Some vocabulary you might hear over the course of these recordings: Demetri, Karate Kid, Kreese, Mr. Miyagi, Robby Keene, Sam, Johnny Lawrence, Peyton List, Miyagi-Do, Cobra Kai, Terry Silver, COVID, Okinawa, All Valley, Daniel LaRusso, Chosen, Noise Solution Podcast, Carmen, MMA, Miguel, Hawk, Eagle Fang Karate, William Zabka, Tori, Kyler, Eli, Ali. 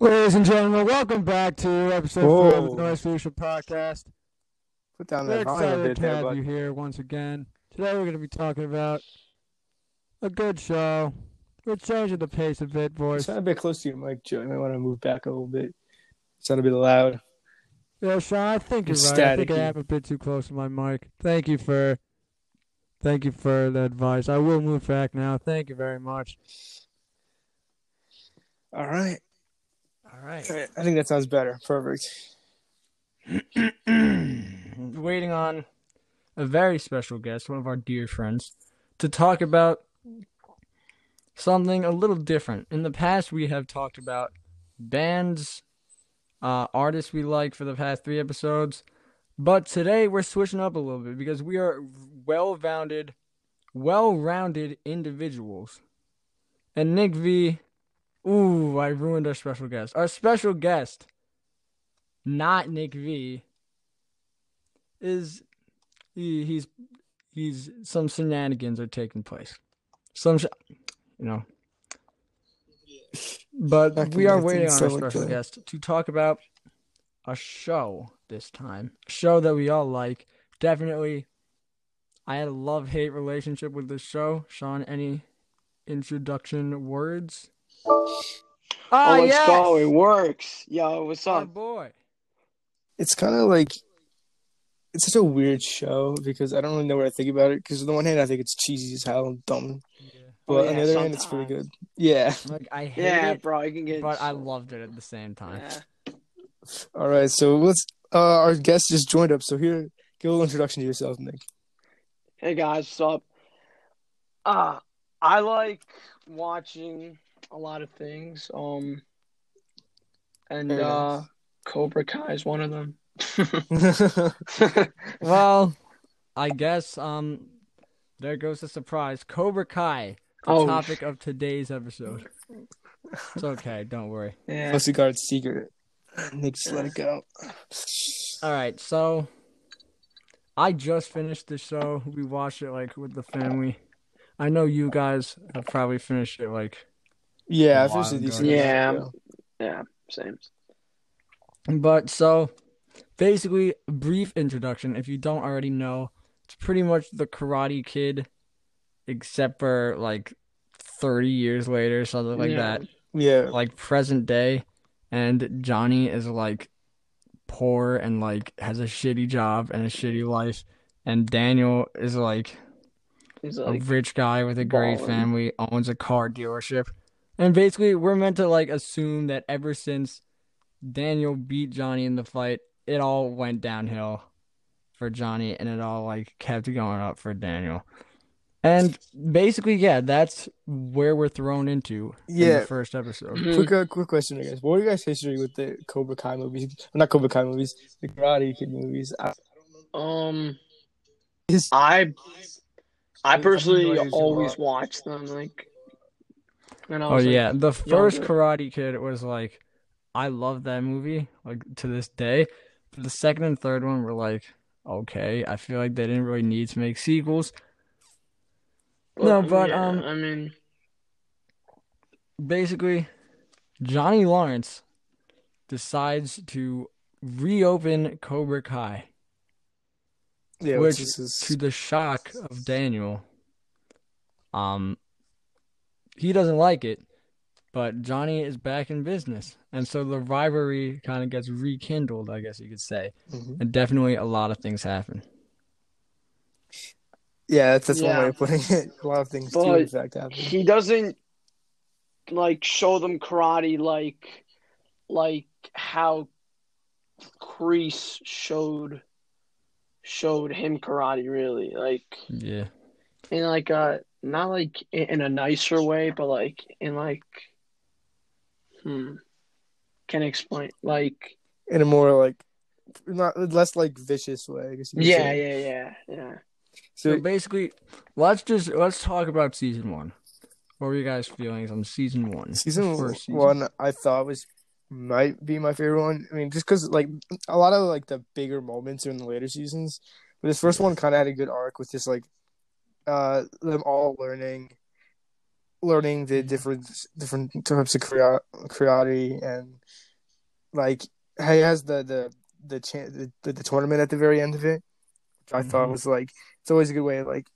Ladies and gentlemen, welcome back to episode 4 of the Noise Solution Podcast. Put down that volume a bit there, bud. We're excited to have you here once again. Today we're going to be talking about a good show. We're changing the pace a bit, boys. Sound a bit close to your mic, Joe. You might want to move back a little bit. Sound a bit loud. Yeah, Sean, I think it's right. I think I am a bit too close to my mic. Thank you for the advice. I will move back now. Thank you very much. All right. I think that sounds better. Perfect. Waiting on a very special guest, one of our dear friends, to talk about something a little different. In the past, we have talked about bands, artists we like for the past 3 episodes. But today, we're switching up a little bit because we are well-rounded individuals. And Nick V... Ooh, I ruined our special guest. Our special guest, not Nick V, is he's some shenanigans are taking place. But we are waiting on our special guest to talk about a show this time. A show that we all like. Definitely, I had a love-hate relationship with this show. Sean, any introduction words? Let's go. It works. Yo, what's up? Oh, boy. It's kind of like, it's such a weird show because I don't really know what I think about it. Because on the one hand, I think it's cheesy as hell and dumb. Yeah. But on the other hand, it's pretty good. Yeah. Like, I hate it, bro, you can get but I loved it at the same time. Yeah. All right. So let's, our guest just joined up. So here, give a little introduction to yourself, Nick. Hey, guys. What's up? I like watching a lot of things. Cobra Kai is one of them. Well, I guess there goes the surprise. Cobra Kai, the topic of today's episode. It's okay, don't worry. Yeah. Pussy guard secret. Nick, just let it go. All right, so I just finished the show. We watched it like with the family. I know you guys have probably finished it like. Yeah, I finished it decently. Yeah, same. But so, basically, a brief introduction. If you don't already know, it's pretty much the Karate Kid, except for like 30 years later, something like that. Yeah. Like present day, and Johnny is like poor and like has a shitty job and a shitty life, and Daniel is like a rich guy with a great family, owns a car dealership. And basically, we're meant to, like, assume that ever since Daniel beat Johnny in the fight, it all went downhill for Johnny, and it all, like, kept going up for Daniel. And basically, yeah, that's where we're thrown into in the first episode. Quick question, I guess. What are you guys' history with the Cobra Kai movies? Not Cobra Kai movies, the Karate Kid movies. I personally always watch them, like... The first Karate Kid was like, I love that movie, like to this day. But the second and third one were like, okay, I feel like they didn't really need to make sequels. Basically, Johnny Lawrence decides to reopen Cobra Kai, which is to the shock of Daniel. He doesn't like it, but Johnny is back in business. And so the rivalry kind of gets rekindled, I guess you could say. Mm-hmm. And definitely a lot of things happen. Yeah, that's one way of putting it. A lot of things do, in fact, happen. He doesn't, like, show them karate like how Kreese showed him karate, really. Like, yeah. And, like, not like in a nicer way, but like in like, can I explain like in a more like not less like vicious way. I guess you could say. Yeah. So basically, let's talk about season 1. What were you guys' feelings on season 1? Season 1, I thought might be my favorite one. I mean, just because like a lot of like the bigger moments are in the later seasons, but this first one kind of had a good arc with just like. Them all learning learning the different types of karate, and like he has the tournament at the very end of it, which I thought was like, it's always a good way of like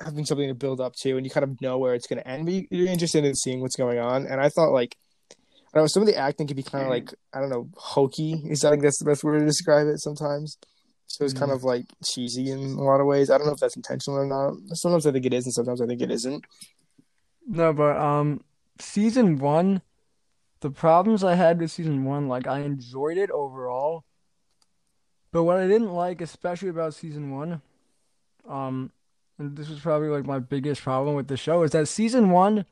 having something to build up to, and you kind of know where it's going to end, but you're interested in seeing what's going on. And I thought, like, I don't know, some of the acting could be kind of like, I don't know, hokey. Is I think that's the best way to describe it sometimes. So it's kind of like cheesy in a lot of ways. I don't know if that's intentional or not. Sometimes I think it is, and sometimes I think it isn't. No, but season one, the problems I had with season one, like, I enjoyed it overall. But what I didn't like, especially about season one, and this was probably like my biggest problem with the show, is that season one,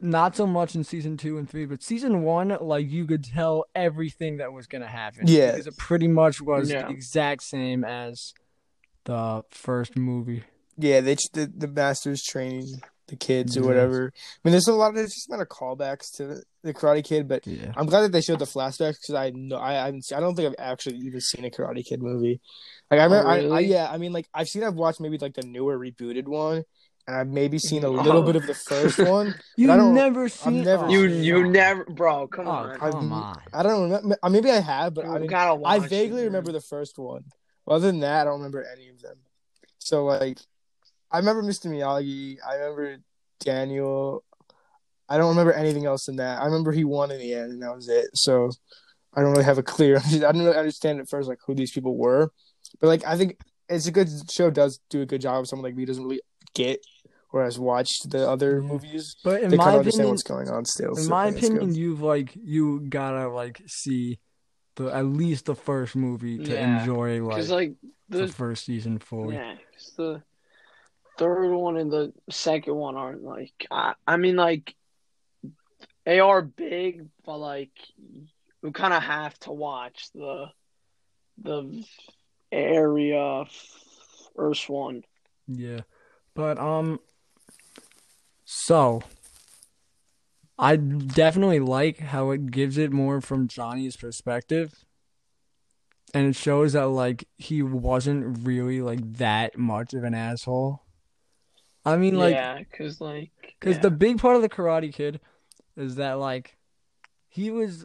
not so much in season two and three, but season one, like, you could tell everything that was going to happen. Yeah. Because it pretty much was the exact same as the first movie. Yeah, the master's training the kids or whatever. I mean, there's a lot of, there's just a lot of callbacks to the Karate Kid, but I'm glad that they showed the flashbacks, because I don't think I've actually even seen a Karate Kid movie. Like, I remember, I've watched maybe like the newer rebooted one, and I've maybe seen a little bit of the first one. Bro. Come on. I don't remember. Maybe I have, but I vaguely remember the first one. Other than that, I don't remember any of them. So like, I remember Mr. Miyagi. I remember Daniel. I don't remember anything else than that. I remember he won in the end, and that was it. So I don't really have a clear. I didn't really understand at first like who these people were, but like, I think it's a good show. Does do a good job of someone like me doesn't really get or has watched the other movies, but in they kind of understand what's going on still. In my opinion, you gotta like see at least the first movie to enjoy like the first season fully. Yeah, because the third one and the second one aren't like, I mean, like, they are big, but like, you kind of have to watch the area first one. Yeah. But, so, I definitely like how it gives it more from Johnny's perspective, and it shows that, like, he wasn't really, like, that much of an asshole. I mean, like... Yeah, because, like... Because the big part of the Karate Kid is that, like, he was...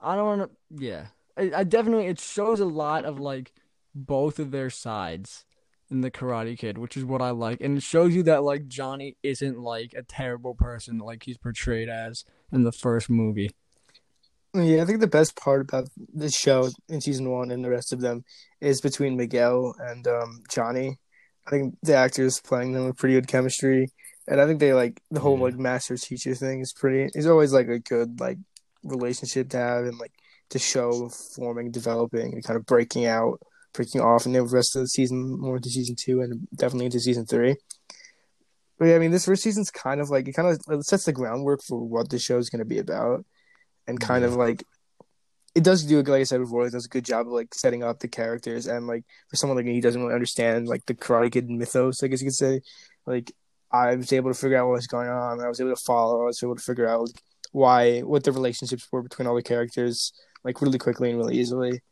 I don't want to... Yeah. I definitely... It shows a lot of, like, both of their sides in the Karate Kid, which is what I like. And it shows you that, like, Johnny isn't, like, a terrible person like he's portrayed as in the first movie. Yeah, I think the best part about this show in season one and the rest of them is between Miguel and Johnny. I think the actors playing them with pretty good chemistry. And I think they, like, the whole, like, master-teacher thing is pretty... It's always, like, a good, like, relationship to have and, like, to show forming, developing, and kind of breaking off, and then the rest of the season, more into season two, and definitely into season three. But yeah, I mean, this first season's kind of like, it sets the groundwork for what the show's going to be about, and kind of like, it does do, like I said before, it does a good job of like setting up the characters, and like, for someone like me who doesn't really understand like the Karate Kid mythos, I guess you could say, like, I was able to figure out what was going on, and I was able to follow, I was able to figure out like, what the relationships were between all the characters, like really quickly and really easily.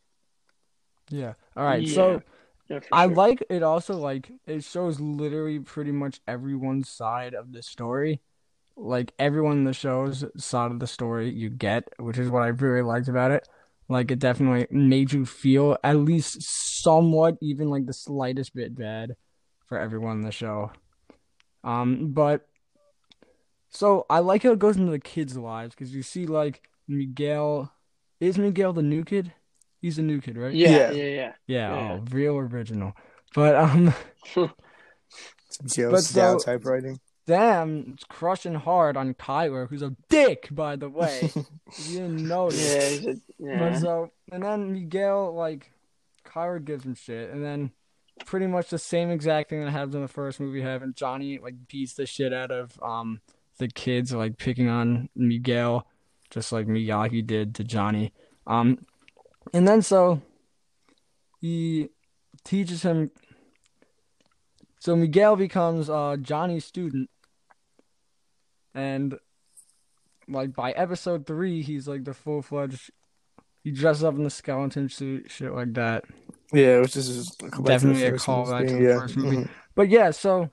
Yeah. All right. Yeah. So yeah, I like it also, like, it shows literally pretty much everyone's side of the story. Like, everyone in the show's side of the story you get, which is what I really liked about it. Like, it definitely made you feel at least somewhat, even like the slightest bit bad for everyone in the show. But so I like how it goes into the kids' lives, because you see, like, Miguel. Is Miguel the new kid? He's a new kid, right? Yeah. Oh, real original. But Joe's down typewriting. Damn, crushing hard on Kyler, who's a dick, by the way. You didn't notice. Yeah, But so, and then Miguel, like, Kyler gives him shit, and then pretty much the same exact thing that happens in the first movie happened. Johnny, like, beats the shit out of the kids, like, picking on Miguel, just like Miyagi did to Johnny. And then so he teaches him. So Miguel becomes Johnny's student. And like by episode 3, he's like the full-fledged. He dresses up in the skeleton suit, shit like that. Yeah, which is definitely a callback to the first movie. But yeah, so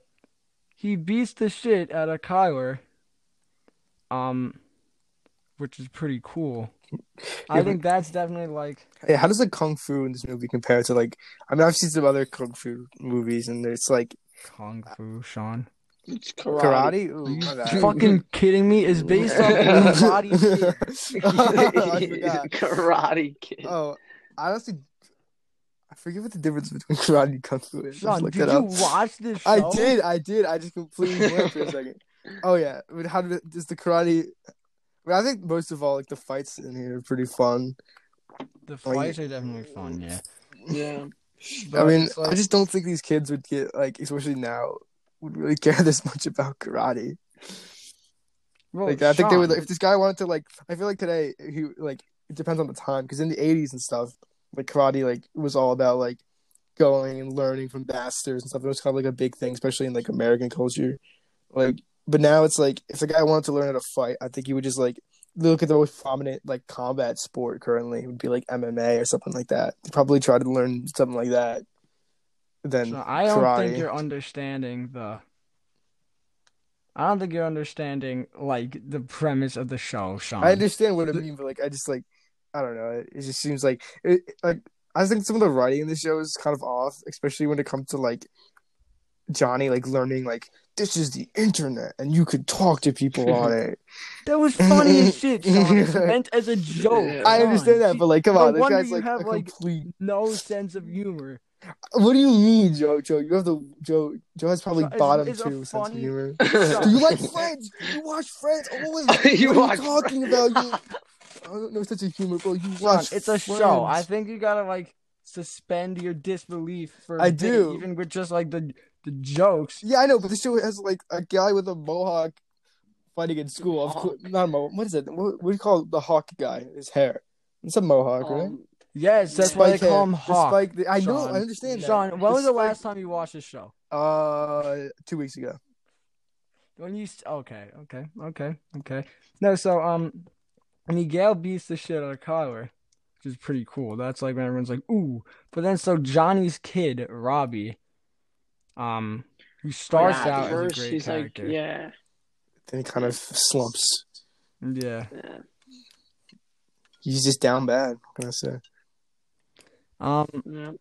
He beats the shit out of Kyler, which is pretty cool. I think that's definitely like... Yeah, how does the kung fu in this movie compare to like... I mean, I've seen some other kung fu movies, and it's like... Kung fu, Sean. It's karate. Ooh, are you fucking kidding me? It's based off Karate Kid. Karate Kid. Oh, honestly, I forget what the difference between karate and kung fu is. Sean, did you watch this show? I did. I just completely went for a second. Oh, yeah. I mean, how does the karate... I mean, I think most of all, like, the fights in here are pretty fun. The fights are definitely fun, yeah. Yeah. But I mean, I just don't think these kids would get, like, especially now, would really care this much about karate. Well, like, I think they would, like, if this guy wanted to, like, I feel like today, he, like, it depends on the time, because in the 80s and stuff, like, karate, like, was all about, like, going and learning from masters and stuff. It was kind of, like, a big thing, especially in, like, American culture. Like, but now it's like, if a guy wanted to learn how to fight, I think he would just like look at the most prominent like combat sport currently. It would be like MMA or something like that. He'd probably try to learn something like that. Then so I don't think you're understanding the. I don't think you're understanding like the premise of the show, Sean. I understand what I mean, but like I just like I don't know. It just seems like I think some of the writing in the show is kind of off, especially when it comes to like Johnny like learning like. This is the internet, and you could talk to people on it. That was funny as shit, Sean. It's meant as a joke. Yeah, I understand that, but, like, come on. This guy's, like, have, complete... Like, no sense of humor. What do you mean, Joe? You have the... Joe has probably bottom two sense of humor. You like Friends! You watch Friends! Always. What are you talking about? I don't know such a humor, bro. You watch Sean, it's a Friends. Show. I think you gotta, like, suspend your disbelief for... I do. Even with just, like, the jokes. Yeah, I know, but this show has like a guy with a mohawk fighting in school. What is it? What do you call the Hawk guy? His hair. It's a mohawk, right? Yes, that's why they call him Hawk. I know, I understand that. Sean, when was the last time you watched this show? 2 weeks ago. Okay. No, so Miguel beats the shit out of Kyler, which is pretty cool. That's like when everyone's like, ooh. But then so Johnny's kid, Robby. Who starts out first, as a great character. Like, yeah. Then he kind of slumps. Yeah. He's just down bad. What can I say? Yeah.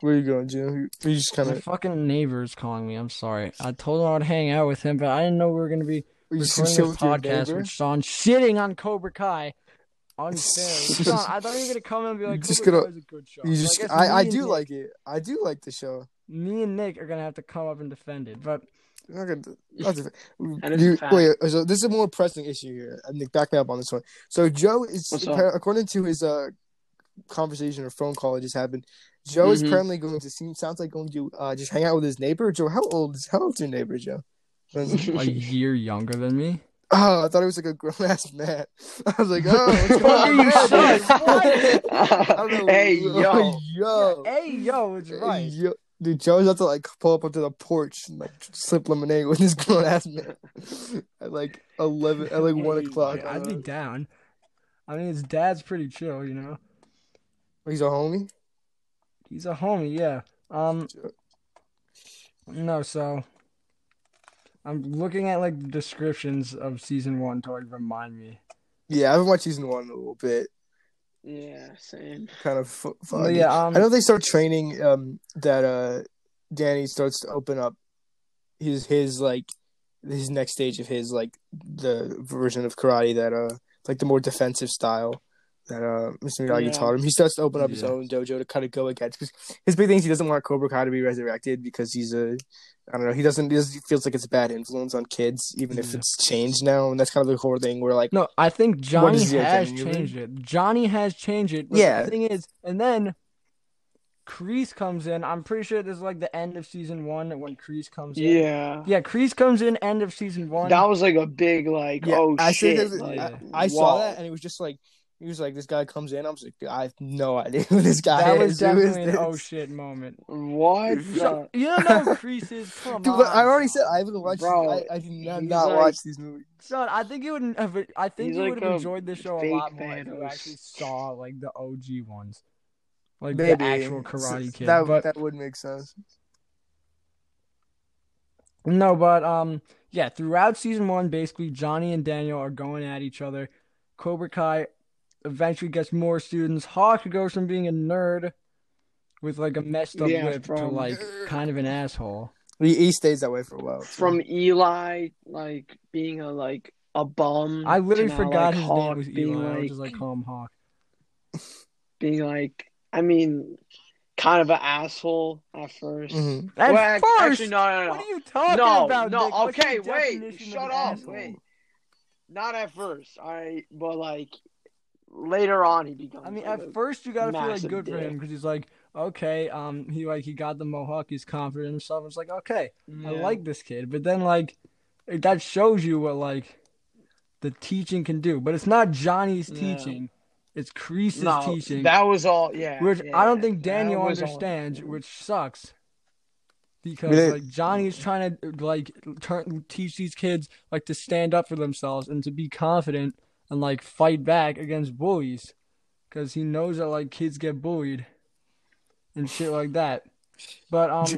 Where are you going, Jim? You just kind of... The fucking neighbor's calling me. I'm sorry. I told him I would hang out with him, but I didn't know we were going to be recording this podcast with Sean shitting on Cobra Kai. Unfair. Sean, I thought you were going to come in and be like, Cobra Kai is a good show. I do like the show. Me and Nick are going to have to come up and defend it, but... So this is a more pressing issue here. Nick, back me up on this one. So Joe is, according to his conversation or phone call that just happened, Joe is apparently going to just hang out with his neighbor. Joe, how old's your neighbor, Joe? A year younger than me. Oh, I thought it was like a grown-ass man. I was like, oh, what's going on? Hey, yo, it's right. Yo. Dude, Joe's about to, like, pull up onto the porch and, like, slip lemonade with this grown-ass man at, like, 1 o'clock. I'd be down. I mean, his dad's pretty chill, you know? He's a homie? He's a homie, yeah. No, so... I'm looking at, like, the descriptions of Season 1 to, like, remind me. Yeah, I haven't watched Season 1 in a little bit. Yeah, same. Kind of fun. Yeah, I know they start training that Danny starts to open up his next stage of his, like, the version of karate that, like, the more defensive style that Mr. Miyagi taught him. He starts to open up his own dojo to kind of go against, because his big thing is he doesn't want Cobra Kai to be resurrected because he's he feels like it's a bad influence on kids, even if it's changed now, and that's kind of the core thing where, like... No, I think Johnny has changed it. Johnny has changed it. Yeah. The thing is, and then Kreese comes in. I'm pretty sure this is, like, the end of Season 1 when Kreese comes in. Yeah. Yeah, Kreese comes in, end of Season 1. That was, like, a big, like, shit. I saw that, and it was just, like... He was like, this guy comes in. I'm just like, I have no idea who this guy is. That was definitely an oh shit moment. What? So, you don't know Kreese is? Come Dude, on. I already said I haven't watched. Bro, I did not watch these movies. Son, I think you would have. I think you would have enjoyed this show a lot more if you actually saw like the OG ones, like maybe the actual Karate Kid. That would make sense. No, but yeah, throughout season one, basically Johnny and Daniel are going at each other. Cobra Kai eventually gets more students. Hawk goes from being a nerd with like a messed up lip to like kind of an asshole. He stays that way for a while. Too. From Eli, like being a bum. I literally forgot his name was Eli. I was just call him Hawk. Being kind of an asshole at first. Mm-hmm. Actually, no. What are you talking about? No, okay, wait. Shut up. Wait. Not at first, all right? But, later on he becomes at first you got to feel, good dick for him because he's okay, he got the mohawk, he's confident in himself. It's okay, yeah. I like this kid. But then, that shows you what, the teaching can do. But it's not Johnny's teaching. It's Kreese's teaching. That was all, which I don't think Daniel understands, which sucks. Because, Johnny's trying to, teach these kids, to stand up for themselves and to be confident and, fight back against bullies. Because he knows that, kids get bullied and shit like that. But,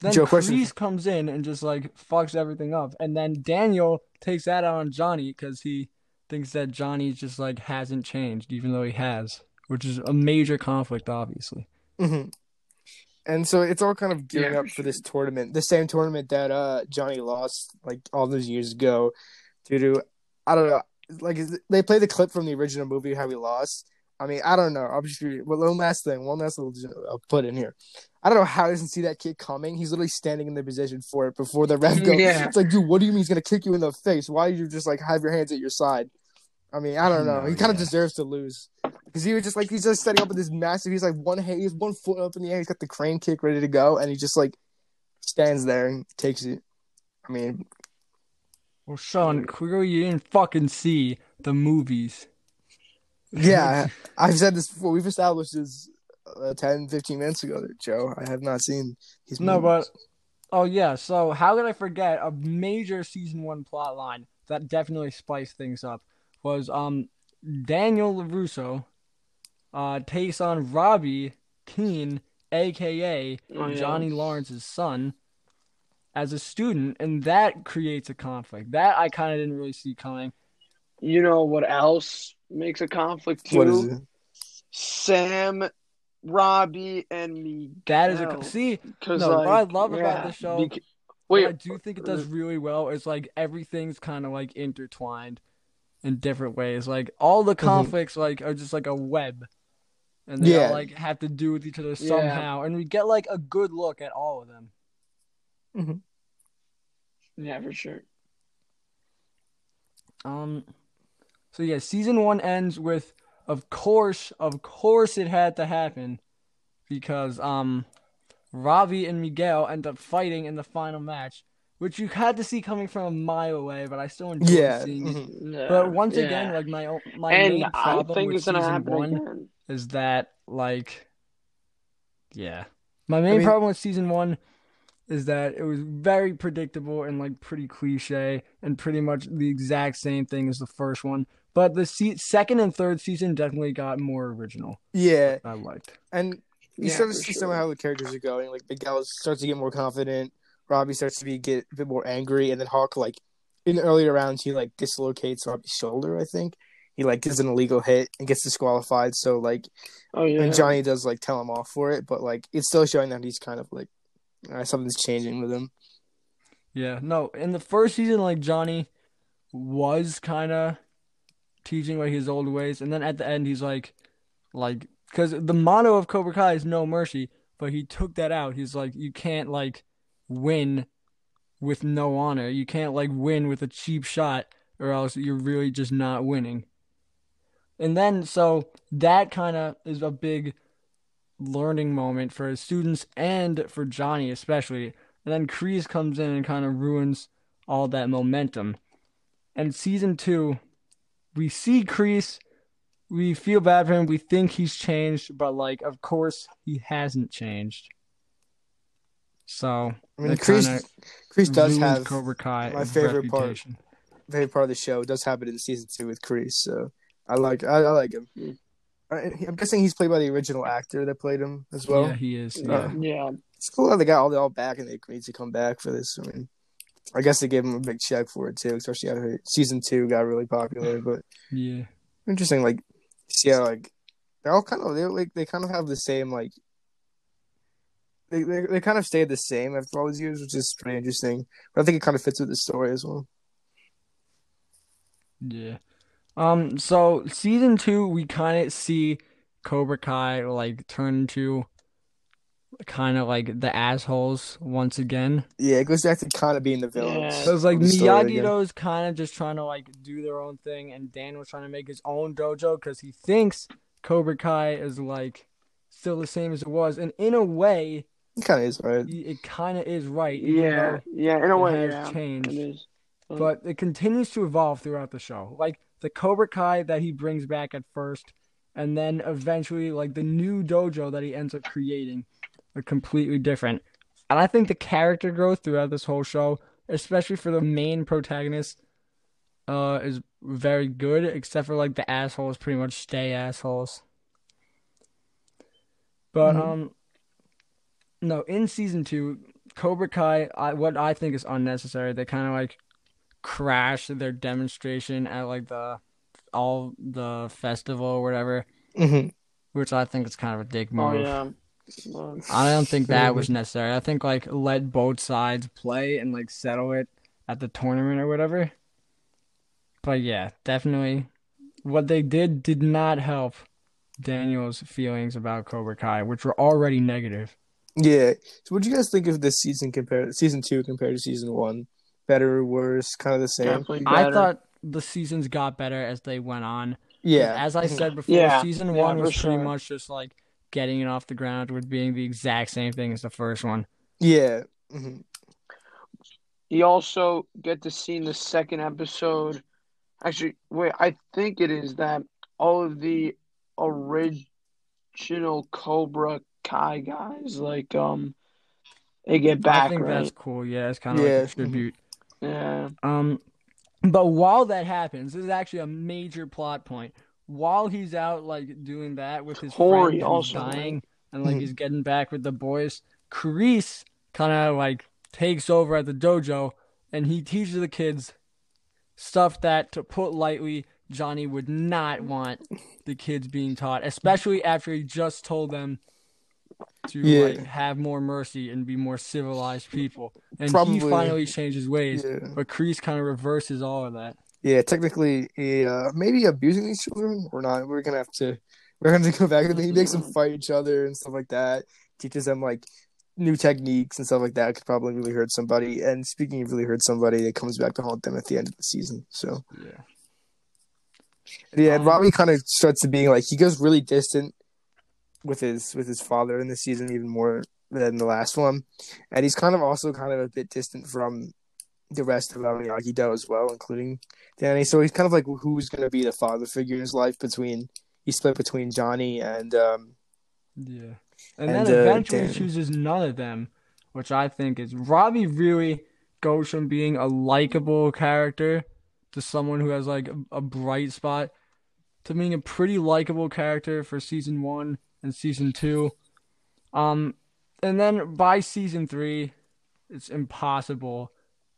then Kreese comes in and just, fucks everything up. And then Daniel takes that out on Johnny because he thinks that Johnny just hasn't changed, even though he has, which is a major conflict, obviously. Mm-hmm. And so it's all kind of gearing up for this tournament, the same tournament that Johnny lost all those years ago. I don't know, they play the clip from the original movie how he lost. I mean, I don't know. I'll just read it. Well, one last little thing I'll put in here. I don't know how he doesn't see that kick coming. He's literally standing in the position for it before the ref goes. Yeah. It's dude, what do you mean he's going to kick you in the face? Why do you just, have your hands at your side? I mean, I don't know. He kind of deserves to lose. Because he was just, he's just setting up with this massive, he's, one foot up in the air. He's got the crane kick ready to go. And he just, stands there and takes it. I mean. Well, Sean, clearly you didn't fucking see the movies. Yeah, I've said this before. We've established this 10, 15 minutes ago that Joe, I have not seen his movies. No, but, so how could I forget a major season one plot line that definitely spiced things up was Daniel LaRusso takes on Robby Keene, a.k.a. Johnny Lawrence's son, as a student, and that creates a conflict. That I kind of didn't really see coming. You know what else makes a conflict too? What is it? Sam, Robby, and Miguel. That is a what I love about the show. I do think it does really well. Is everything's kind of intertwined in different ways. All the conflicts are just a web, and they all, have to do with each other somehow. And we get a good look at all of them. Mm-hmm. Yeah, for sure. So, yeah, season one ends with, of course it had to happen because Robby and Miguel end up fighting in the final match, which you had to see coming from a mile away, but I still enjoyed seeing it. Yeah. But once again, my main problem with season one is that, my main problem with season one is that it was very predictable and, pretty cliche and pretty much the exact same thing as the first one. But the second and third season definitely got more original. Yeah. I liked. And you start to see some of how the characters are going. Miguel starts to get more confident. Robby starts to get a bit more angry. And then Hawk, in the earlier rounds, he, dislocates Robby's shoulder, I think. He, gives an illegal hit and gets disqualified. So, and Johnny does, tell him off for it. But, it's still showing that he's kind of, something's changing with him. Yeah, no. In the first season, Johnny was kind of teaching his old ways, and then at the end, he's because the motto of Cobra Kai is no mercy, but he took that out. He's you can't win with no honor. You can't win with a cheap shot, or else you're really just not winning. And then so that kind of is a big learning moment for his students and for Johnny especially. And then Kreese comes in and kind of ruins all that momentum. And season two, we see Kreese, we feel bad for him, we think he's changed, but of course he hasn't changed. So I mean, Kreese does have Cobra Kai. My favorite part of the show does happen in season two with Kreese. So I like him. Yeah. I'm guessing he's played by the original actor that played him as well. Yeah, he is. Yeah. It's cool how they got all back and they agreed to come back for this. I mean, I guess they gave him a big check for it too, especially after season 2 got really popular. But yeah, interesting. Like, see how like they're all kind of they kind of have the same like they kind of stayed the same after all these years, which is pretty interesting. But I think it kind of fits with the story as well. Yeah. So season 2, we kind of see Cobra Kai like turn into kind of like the assholes once again. Yeah, it goes back to kind of being the villains. Yeah. So it's like Miyagi-Do's kind of just trying to like do their own thing, and Dan was trying to make his own dojo because he thinks Cobra Kai is like still the same as it was, and in a way, it kind of is right. It kind of is right. Yeah, yeah, in a way, it has changed. It is. But it continues to evolve throughout the show. Like the Cobra Kai that he brings back at first, and then eventually like the new dojo that he ends up creating are completely different. And I think the character growth throughout this whole show, especially for the main protagonist, is very good, except for like the assholes pretty much stay assholes. But no, in season 2, Cobra Kai, what I think is unnecessary, they kind of like crash their demonstration at like the festival or whatever, which I think is kind of a dick move. Oh, yeah. I don't think that was necessary. I think like let both sides play and like settle it at the tournament or whatever. But yeah, definitely what they did not help Daniel's feelings about Cobra Kai, which were already negative. Yeah. So what do you guys think of this season compared season 2 compared to season 1? Better or worse? Kind of the same. Definitely better. I thought the seasons got better as they went on. Yeah. As I said before, season 1 was pretty much just like getting it off the ground with being the exact same thing as the first one. Yeah. Mm-hmm. You also get to see in the second episode. Actually, wait, I think it is that all of the original Cobra Kai guys, like, they get back. I think that's cool. Yeah, it's kind of like a tribute. Yeah. But while that happens, this is actually a major plot point. While he's out, like, doing that with his friend also dying, and, like, he's getting back with the boys, Kreese kind of, like, takes over at the dojo, and he teaches the kids stuff that, to put lightly, Johnny would not want the kids being taught, especially after he just told them to, like, have more mercy and be more civilized people. And he finally changes ways, but Kreese kind of reverses all of that. Yeah, technically, maybe abusing these children or not. We're gonna have to go back. He makes them fight each other and stuff like that. Teaches them like new techniques and stuff like that. Could probably really hurt somebody. And speaking of really hurt somebody, it comes back to haunt them at the end of the season. So yeah. And Robby kind of starts to being like he goes really distant with his father in this season, even more than the last one. And he's kind of also kind of a bit distant from the rest of Miyagi-Do as well, including Danny. So he's kind of like who's going to be the father figure in his life he split between Johnny and and then eventually he chooses none of them, which I think is Robby really goes from being a likable character to someone who has like a bright spot to being a pretty likable character for season 1 and season 2. And then by season 3, it's impossible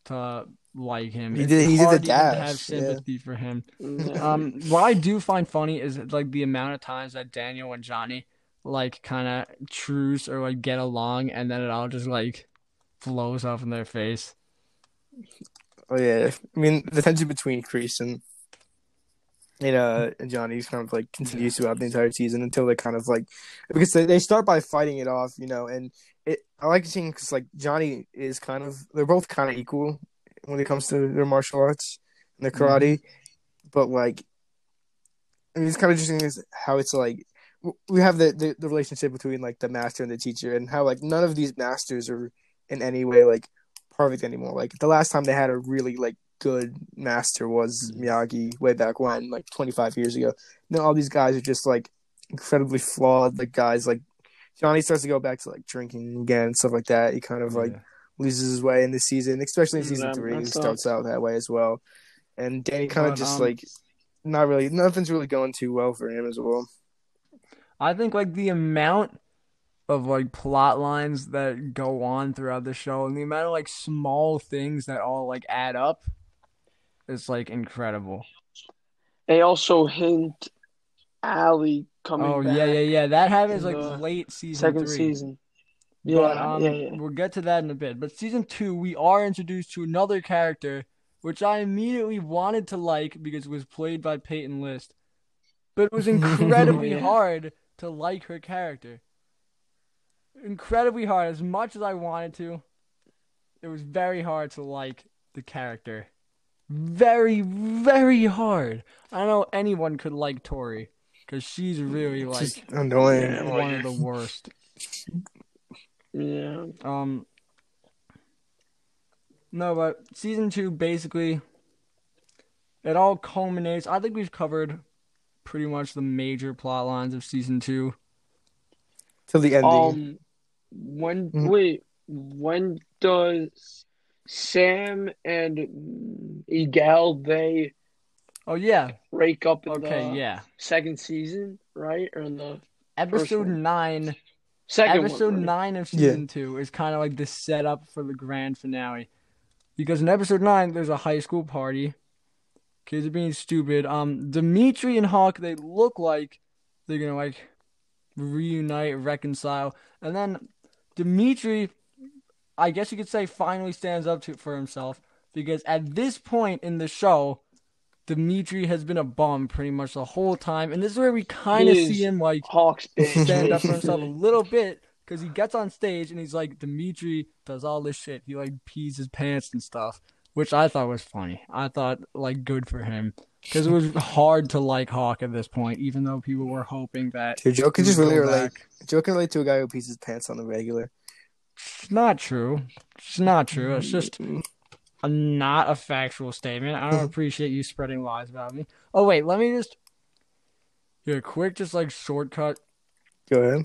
to like him. He did the dash. To have sympathy for him. What I do find funny is like the amount of times that Daniel and Johnny like kind of truce or like get along, and then it all just like blows up in their face. Oh yeah, I mean the tension between Kreese and Johnny's kind of like continues throughout the entire season until they kind of like because they start by fighting it off, and. I like seeing because like Johnny is kind of they're both kind of equal when it comes to their martial arts and their karate, but like I mean it's kind of interesting how it's like we have the relationship between like the master and the teacher and how like none of these masters are in any way like perfect anymore. Like the last time they had a really like good master was Miyagi way back when, like 25 years ago. Now all these guys are just like incredibly flawed. Like guys like. Johnny starts to go back to like drinking again, stuff like that. He kind of like loses his way in this season, especially in season 3. He starts out that way as well, and Danny kind of just like not really nothing's really going too well for him as well. I think like the amount of like plot lines that go on throughout the show, and the amount of like small things that all like add up is like incredible. They also hint Ali coming back. Oh, yeah. That happens like late season 3. Second season. Yeah, but, we'll get to that in a bit. But season 2, we are introduced to another character, which I immediately wanted to like because it was played by Peyton List. But it was incredibly hard to like her character. Incredibly hard. As much as I wanted to, it was very hard to like the character. Very, very hard. I don't know anyone could like Tori because she's really like one of the worst. Yeah. No, but season 2 basically it all culminates. I think we've covered pretty much the major plot lines of season 2 till the ending. When does Sam and Miguel break up? Second season, right? Or in the episode 9. Episode 9 of season 2 is kind of like the setup for the grand finale, because in episode 9 there's a high school party. Kids are being stupid. Demetri and Hawk, they look like they're gonna like reunite, reconcile, and then Demetri, I guess you could say, finally stands up for himself, because at this point in the show, Demetri has been a bum pretty much the whole time, and this is where we kind of see him like stand up for himself a little bit, because he gets on stage and he's like, Demetri does all this shit. He like pees his pants and stuff, which I thought was funny. I thought like good for him, because it was hard to like Hawk at this point, even though people were hoping that. Joe can just really relate. Joe can relate to a guy who pees his pants on the regular. It's not true. It's just not a factual statement. I don't appreciate you spreading lies about me. Oh, wait. Let me just do a quick shortcut. Go ahead.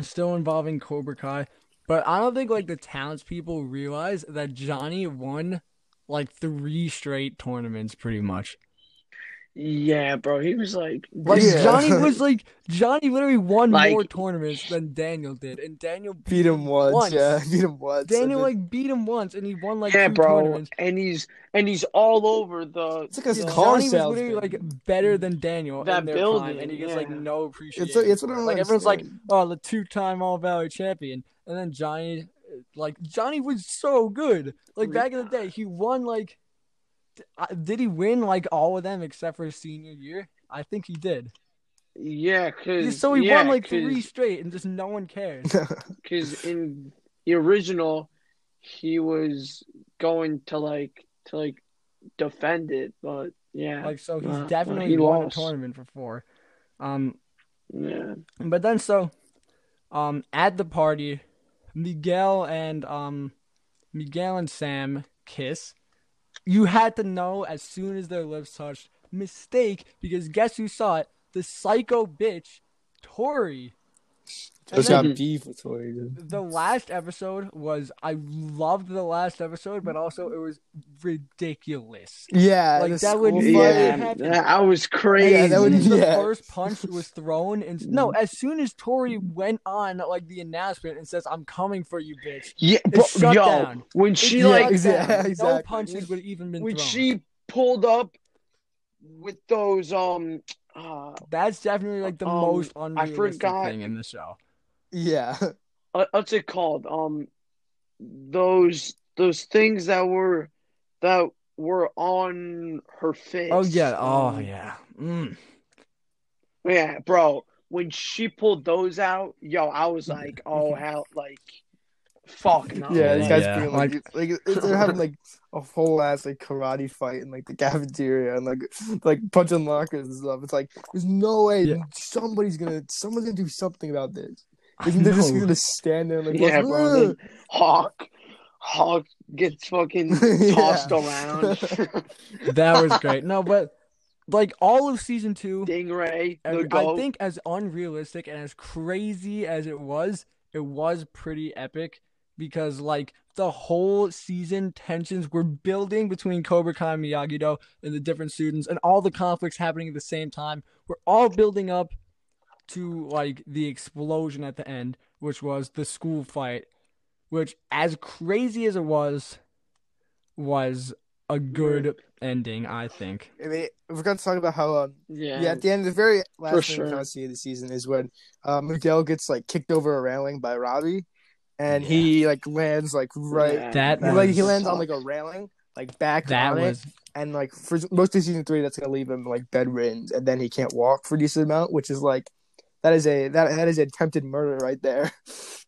Still involving Cobra Kai. But I don't think like the townspeople realize that Johnny won like 3 straight tournaments pretty much. Yeah, bro. He was Johnny literally won more tournaments than Daniel did, and Daniel beat him once. Yeah, beat him once. Daniel beat him once, and he won 2 tournaments. And he's all over the. It's like a car Johnny sales was literally better than Daniel that in their building, time, and he gets no appreciation. It's what I'm like. Everyone's the 2-time All Valley champion, and then Johnny, Johnny was so good. Back in the day, he won Did he win all of them except for his senior year? I think he did. Yeah, he won 3 straight, and just no one cared. Because in the original, he was going to defend it, but yeah, he's definitely he won lost. A tournament for 4. Yeah. But then at the party, Miguel and Sam kiss. You had to know as soon as their lips touched. Mistake, because guess who saw it? The psycho bitch, Tori. Just got beef with Tori, dude. The last episode I loved the last episode, but also it was ridiculous. Yeah. That would happen. I was crazy. Yeah, the first punch was thrown. And no, as soon as Tori went on the announcement and says, I'm coming for you, bitch. Yeah, down. When she no punches would have even been thrown. When she pulled up with those that's definitely the most unrealistic thing in the show. Yeah. What's it called? Those things that were on her face. Oh yeah. Oh yeah. Mm. Yeah, bro. When she pulled those out, I was like, oh hell, fuck no. Yeah, these guys feel they're having a whole ass karate fight in the cafeteria and punching lockers and stuff. It's there's no way someone's gonna do something about this. Isn't they're just gonna stand there bro. Hawk gets fucking tossed around. That was great. No, but all of season 2, Dingray, I think as unrealistic and as crazy as it was pretty epic. Because, the whole season, tensions were building between Cobra Kai and Miyagi-Do and the different students, and all the conflicts happening at the same time were all building up. to like the explosion at the end, which was the school fight, which, as crazy as it was a good ending, I think. I mean, we're going to talk about how, at the end, the very last thing we're going to see of the season is when Miguel gets like kicked over a railing by Robby, and he like lands like he lands on like a railing, like back on it. And like for most of season 3, that's going to leave him like bedridden, and then he can't walk for a decent amount, which is like that is attempted murder right there.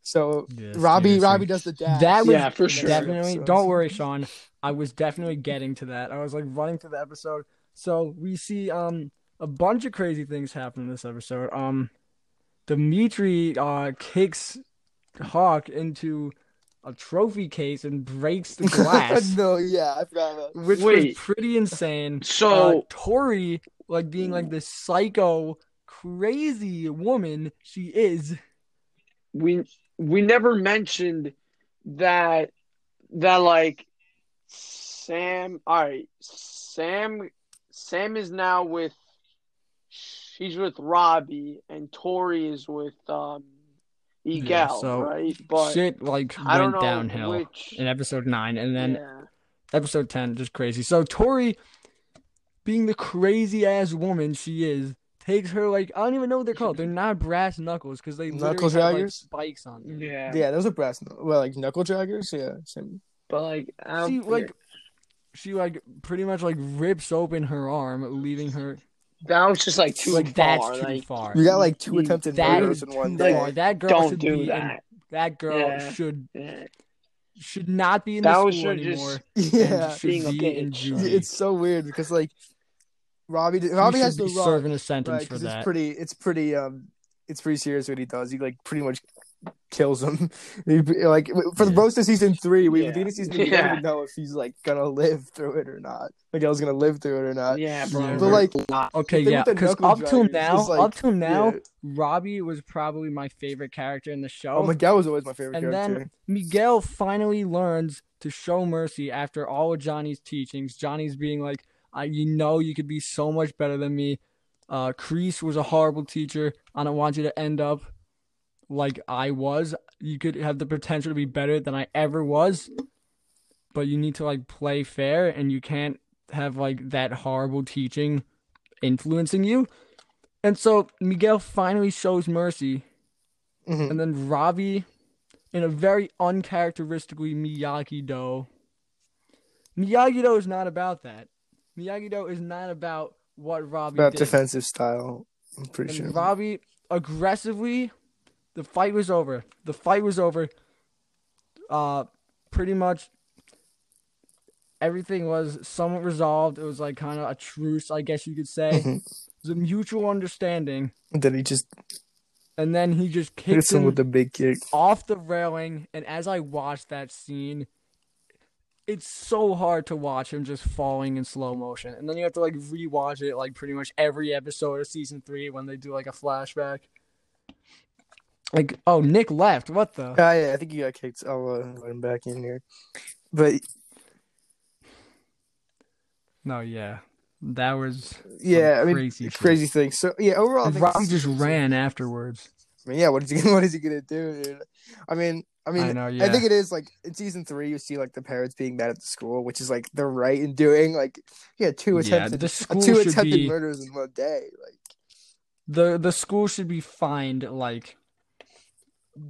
So yes, Robby does the dash. That was definitely. Don't worry, Sean. I was definitely getting to that. I was like running through the episode. So we see a bunch of crazy things happen in this episode. Demetri kicks Hawk into a trophy case and breaks the glass. I forgot about that. Which was pretty insane. So Tori, like being like this psycho crazy woman she is. We never mentioned that like Sam. All right, Sam is now with. She's with Robby, and Tori is with Miguel, right? But shit, like went downhill in episode 9, and then episode 10, just crazy. So Tori, being the crazy ass woman she is, takes her like I don't even know what they're called. They're not brass knuckles because they knuckle literally have like spikes on them. Yeah, those are brass. Well, like knuckle draggers. Yeah, same. But like she pretty much like rips open her arm, leaving her. That was just like too far. That's too far. You got like two attempted murders in one day. That girl don't should do be that. That girl should not be in the school anymore. Should be in juvie. It's so weird because like Robby has to be serving a sentence for that. It's pretty serious what he does. He like pretty much kills him. Like for the most of season 3, we didn't even know if he's like gonna live through it or not. Miguel's gonna live through it or not. Yeah, bro. But like, because up till now, Robby was probably my favorite character in the show. Oh, Miguel was always my favorite character. And then Miguel finally learns to show mercy after all of Johnny's teachings. Johnny's being like, you could be so much better than me. Kreese was a horrible teacher. I don't want you to end up like I was. You could have the potential to be better than I ever was, but you need to like play fair, and you can't have like that horrible teaching influencing you. And so Miguel finally shows mercy, and then Robby, in a very uncharacteristically Miyagi-Do is not about that. Miyagi-Do is not about what Robby did. About defensive style, I'm pretty sure. Robby aggressively, the fight was over. Pretty much everything was somewhat resolved. It was like kind of a truce, I guess you could say. It was a mutual understanding. And then he just kicked him with a big kick off the railing. And as I watched that scene, it's so hard to watch him just falling in slow motion. And then you have to like rewatch it like pretty much every episode of season 3 when they do like a flashback. Like, oh, Nick left. What the? I think he got kicked. I'll let him back in here. But no, that was crazy thing. So overall, Rob just ran afterwards. I mean, what is he gonna do, dude? I mean, I know, I think it is like in season 3, you see like the parents being mad at the school, which is like they're right in doing like two attempted murders in one day. Like the school should be fined like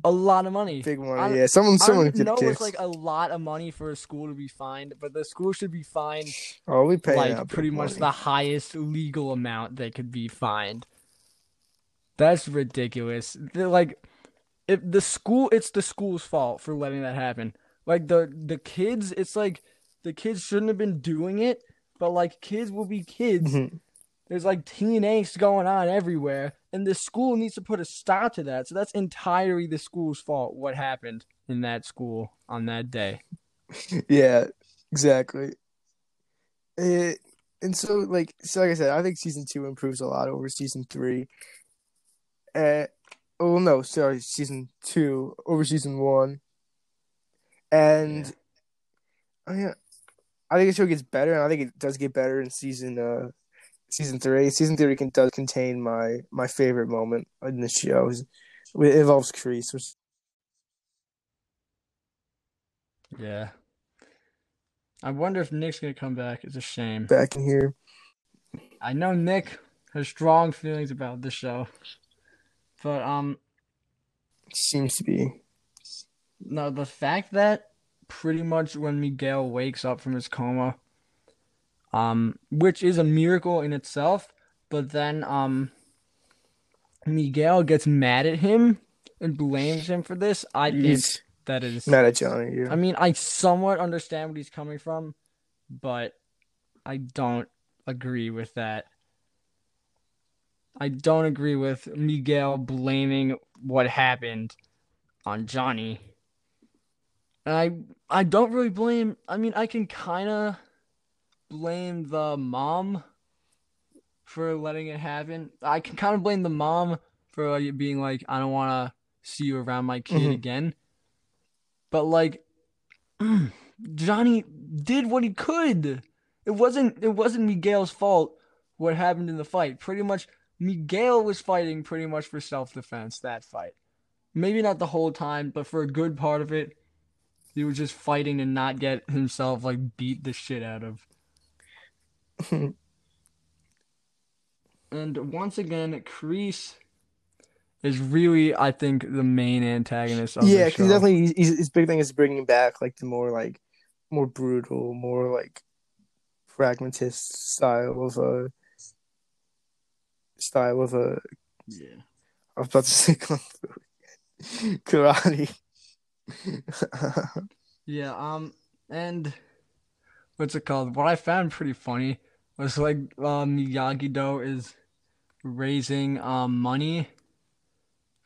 a lot of money, big money. Someone could kiss. It's like a lot of money for a school to be fined, but the school should be fined. Oh, we pay like pretty much the highest legal amount they could be fined. That's ridiculous. They're like. If the school, it's the school's fault for letting that happen. Like the kids, it's like the kids shouldn't have been doing it, but like kids will be kids. There's like teen angst going on everywhere, and the school needs to put a stop to that. So that's entirely the school's fault. What happened in that school on that day? Yeah, exactly. And so like I said, I think season 2 improves a lot over season 3. Season 2 over season 1. And I think the show gets better, and I think it does get better in season Season three can does contain my favorite moment in the show. It involves Kreese, which... Yeah. I wonder if Nick's going to come back. It's a shame. Back in here. I know Nick has strong feelings about this show. But, seems to be. No, the fact that pretty much when Miguel wakes up from his coma, which is a miracle in itself, but then, Miguel gets mad at him and blames him for this. That is mad at Johnny. Yeah. I mean, I somewhat understand what he's coming from, but I don't agree with that. I don't agree with Miguel blaming what happened on Johnny. And I don't really blame... I mean, I can kind of blame the mom for letting it happen. I can kind of blame the mom for being like, I don't want to see you around my kid again. But, like, Johnny did what he could. It wasn't Miguel's fault what happened in the fight. Pretty much, Miguel was fighting pretty much for self-defense, that fight. Maybe not the whole time, but for a good part of it, he was just fighting to not get himself, like, beat the shit out of. And once again, Kreese is really, I think, the main antagonist of the show. Yeah, definitely his big thing is bringing back, like, the more brutal, more, like, pragmatist style of a yeah. I was about to say kung fu again. Karate. Yeah, and what's it called? What I found pretty funny was like Miyagi-Do is raising money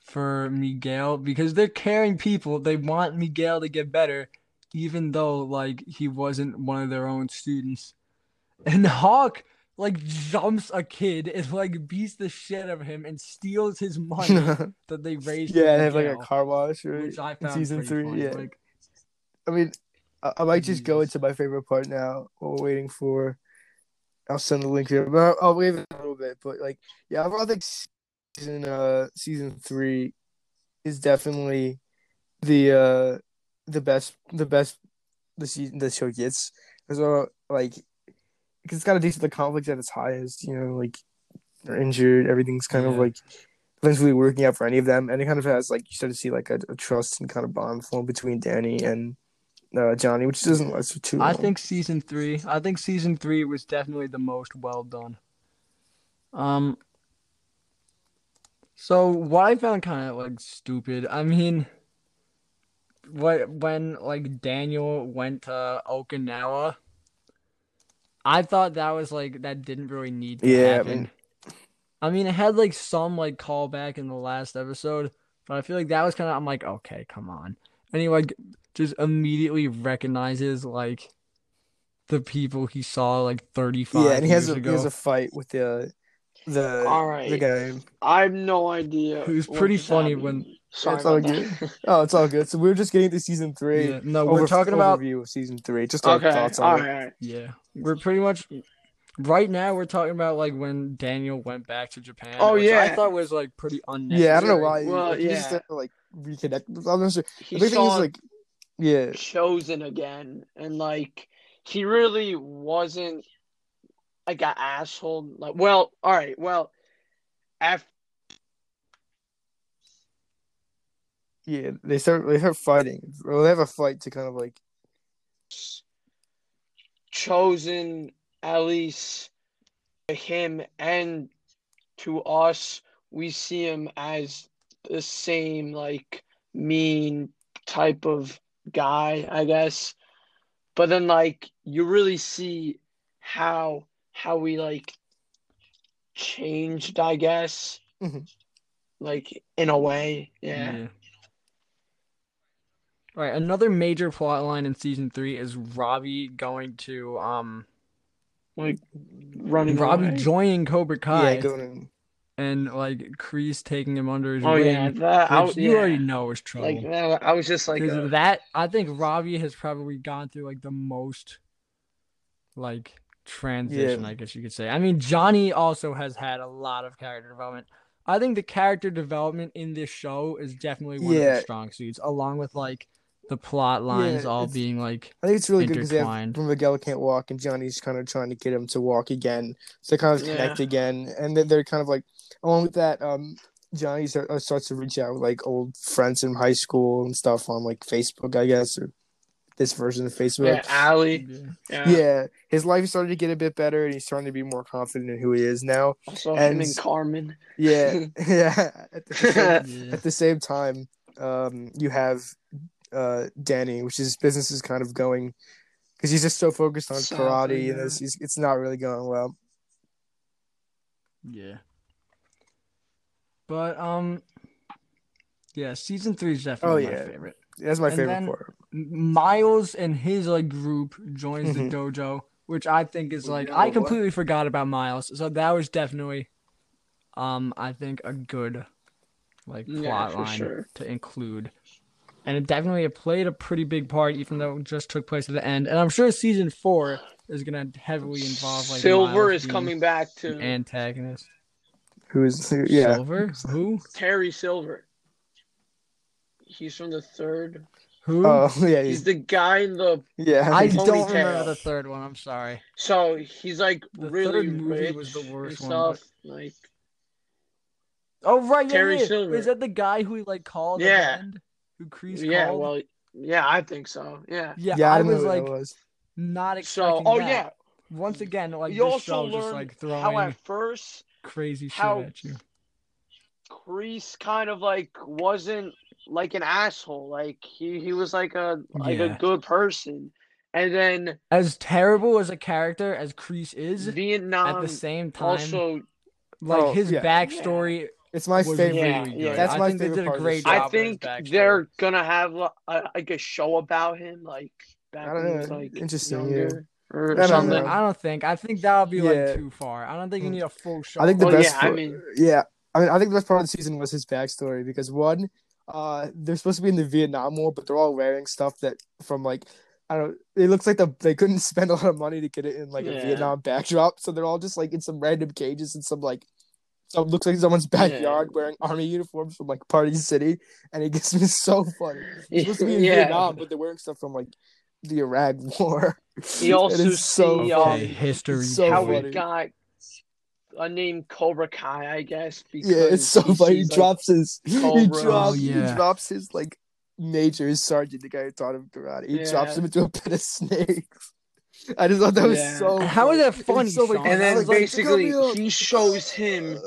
for Miguel because they're caring people. They want Miguel to get better, even though like he wasn't one of their own students. And Hawk like jumps a kid and like beats the shit out of him and steals his money that they raised. Yeah, they have like a car wash, right? Which I found in season 3. Funny. Yeah, like, I mean, I might just go into my favorite part now. What we're waiting for, I'll send the link here. But I'll wait a little bit. But like, yeah, I rather think season 3 is definitely the best the show gets as well. Like, because it's kind of decent, the conflict's at its highest, you know, like, they're injured, everything's kind of, like, eventually working out for any of them, and it kind of has, like, you start to see, like, a trust and kind of bond form between Danny and Johnny, which doesn't last for too long. I think season three was definitely the most well done. So, what I found kind of, like, stupid, I mean, when, like, Daniel went to Okinawa, I thought that was, like, that didn't really need to happen. I mean, it had, like, some, like, callback in the last episode, but I feel like that was kind of, I'm like, okay, come on. And he, like, just immediately recognizes, like, the people he saw, like, 35 years ago. Yeah, and he has a fight with the all right. The guy. I have no idea. It was pretty funny when... Sorry, it's all good. Oh, it's all good. So we were just getting to season 3. Yeah, no, we're talking about overview of season 3. Just our thoughts on it. Right. Yeah, we're pretty much right now. We're talking about like when Daniel went back to Japan. Oh which I thought was like pretty unnecessary. Yeah, I don't know why. Well, he just had to, like reconnect. I'm not sure. He saw like Chosen again, and like he really wasn't like an asshole. Like, well, all right, well, after. Yeah, they start fighting. Well, they have a fight to kind of like Chosen, at least to him and to us, we see him as the same like mean type of guy, I guess. But then like you really see how we like changed, I guess. Like in a way, yeah. All right, another major plot line in season 3 is Robby going to running Robby away. Joining Cobra Kai. Yeah, going and like Kreese taking him under his wing. Yeah, you already know is trouble. Like I was just like I think Robby has probably gone through like the most like transition, I guess you could say. I mean, Johnny also has had a lot of character development. I think the character development in this show is definitely one of the strong suits, along with like the plot lines all being like, I think it's really good because when Miguel can't walk and Johnny's kind of trying to get him to walk again, so they kind of connect again, and then they're kind of like, along with that, Johnny starts to reach out with like old friends from high school and stuff on like Facebook, I guess, or this version of Facebook. Yeah, Ali. Yeah, his life started to get a bit better, and he's starting to be more confident in who he is now. Also, and him and Carmen. At the same time, you have Danny, which his business is kind of going because he's just so focused on karate, and it's not really going well. Yeah. But season 3 is definitely my favorite. That's my favorite part. Miles and his like group joins the dojo, which I think is like I completely forgot about Miles. So that was definitely I think a good like plot line to include. And it played a pretty big part, even though it just took place at the end. And I'm sure season 4 is gonna heavily involve like Silver Miles is coming back to the antagonist. Who is Silver? Who? Terry Silver. He's from the third. Who? Oh, yeah. He's the guy in the. Yeah. I don't remember the third one. I'm sorry. So he's like the really third movie rich was the worst and stuff. One, but... Like. Oh right, Terry Silver. Is that the guy who he like called? Yeah. At the end? Who Kreese called? Yeah. Well. Yeah, I think so. Yeah. Yeah. Yeah I was like not expecting. So, that. Yeah. Once again, like you also learned just, like, throwing... how at first. Crazy shit at you. Kreese kind of like wasn't like an asshole. Like he was like a good person. And then as terrible as a character as Kreese is, Vietnam at the same time also like his backstory. Yeah. It's my favorite. Yeah. That's my favorite. They did a great job. I think they're gonna have like a show about him. Like back I don't when know. He was, like, interesting. Yeah. I think that'll be like too far. I don't think you need a full show. I think the best I think the best part of the season was his backstory because one, they're supposed to be in the Vietnam War, but they're all wearing stuff that from like I don't know, it looks like they couldn't spend a lot of money to get it in like a Vietnam backdrop, so they're all just like in some random cages in some like so it looks like someone's backyard wearing army uniforms from like Party City, and it gets me so funny. It's supposed to be in Vietnam, but they're wearing stuff from like the Iraq War. He also history. So how funny. We got a name Cobra Kai, I guess. Because it's so funny. He drops like, his. He drops his like major sergeant, the guy who taught him karate. He drops him into a pit of snakes. I just thought that was so. And how is that funny? So like, and then basically he shows him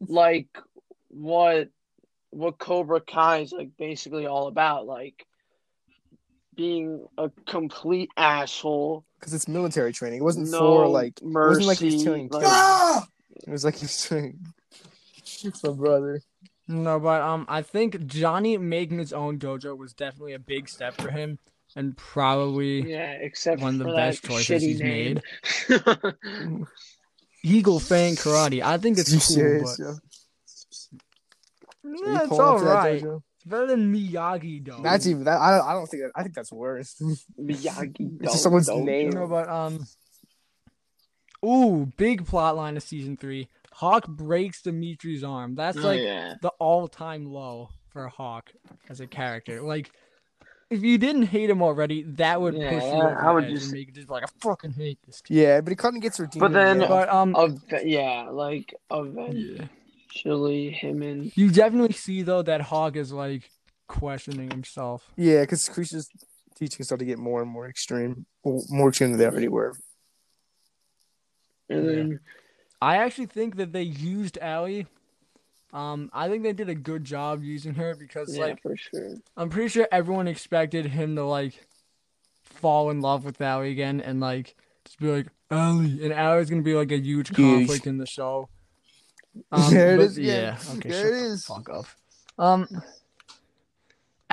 like what Cobra Kai is like basically all about, like. Being a complete asshole because it's military training. It wasn't for like mercy. It wasn't like he's killing kids. It was like he's killing my brother. No, but I think Johnny making his own dojo was definitely a big step for him, and probably except one of the best choices he's made. Eagle Fang Karate. I think it's cool. Serious, but... Yeah, it's all right. Better than Miyagi-Do. That's even that. I don't think that. I think that's worse. Miyagi-Do. It's someone's name. No, but Ooh, big plot line of season 3. Hawk breaks Demetri's arm. That's like the all-time low for Hawk as a character. Like, if you didn't hate him already, that would push you over I would just and make it just like I fucking hate this kid. Yeah, but he kind of gets redeemed. But then, Chili, him and... You definitely see, though, that Hawk is, like, questioning himself. Yeah, because Kreese is teaching himself to get more and more extreme. More extreme than they already were. And then... I actually think that they used Ali. I think they did a good job using her because, like... for sure. I'm pretty sure everyone expected him to, like, fall in love with Ali again and, like, just be like, Ali. And Ali's gonna be, like, a huge conflict in the show. There it is. Okay, there it is. Fuck off.